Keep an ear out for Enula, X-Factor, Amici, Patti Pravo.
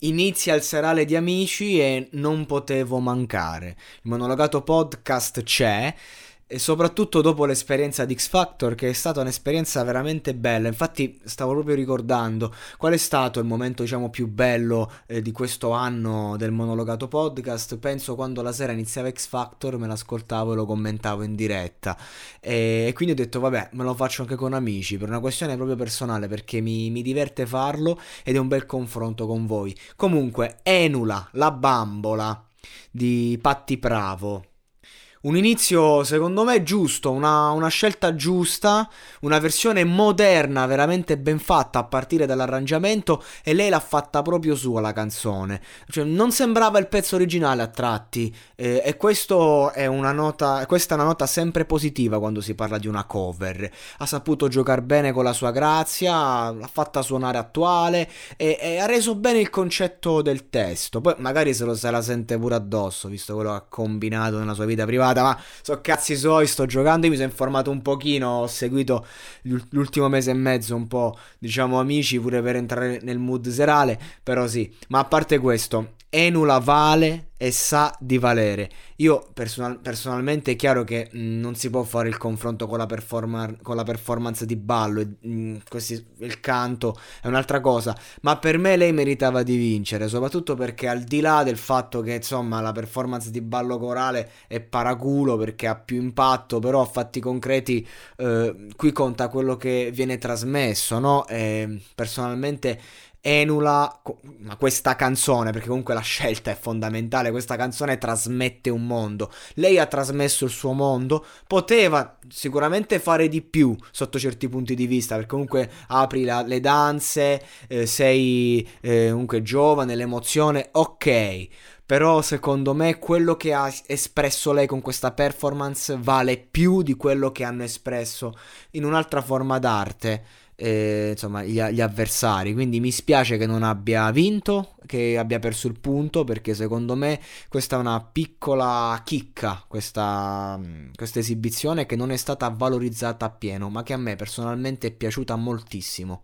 Inizia il serale di Amici e non potevo mancare. Il monologato podcast c'è, e soprattutto dopo l'esperienza di X-Factor, che è stata un'esperienza veramente bella. Infatti stavo proprio ricordando qual è stato il momento, diciamo, più bello di questo anno del monologato podcast. Penso quando la sera iniziava X-Factor, me l'ascoltavo e lo commentavo in diretta, e quindi ho detto vabbè, me lo faccio anche con Amici, per una questione proprio personale, perché mi diverte farlo ed è un bel confronto con voi. Comunque, Enula, la bambola di Patti Pravo. Un inizio secondo me giusto, una scelta giusta, una versione moderna veramente ben fatta a partire dall'arrangiamento, e lei l'ha fatta proprio sua la canzone, cioè non sembrava il pezzo originale a tratti, e questa è una nota sempre positiva quando si parla di una cover. Ha saputo giocare bene con la sua grazia, l'ha fatta suonare attuale e ha reso bene il concetto del testo. Poi magari se la sente pure addosso, visto quello che ha combinato nella sua vita privata, ma so cazzi suoi, sto giocando. Io mi sono informato un pochino, ho seguito l'ultimo mese e mezzo un po', diciamo, Amici, pure per entrare nel mood serale, però sì. Ma a parte questo, Enula vale e sa di valere. Io personalmente è chiaro che non si può fare il confronto con la performance di ballo, il canto è un'altra cosa, ma per me lei meritava di vincere, soprattutto perché, al di là del fatto che insomma la performance di ballo corale è paraculo perché ha più impatto, però a fatti concreti qui conta quello che viene trasmesso, no? Personalmente Enula, ma questa canzone, perché comunque la scelta è fondamentale, questa canzone trasmette un mondo, lei ha trasmesso il suo mondo, poteva sicuramente fare di più sotto certi punti di vista, perché comunque apri le danze, sei comunque giovane, l'emozione, ok, però secondo me quello che ha espresso lei con questa performance vale più di quello che hanno espresso in un'altra forma d'arte insomma gli avversari. Quindi mi spiace che non abbia vinto, che abbia perso il punto, perché secondo me questa è una piccola chicca, questa esibizione, che non è stata valorizzata appieno, ma che a me personalmente è piaciuta moltissimo.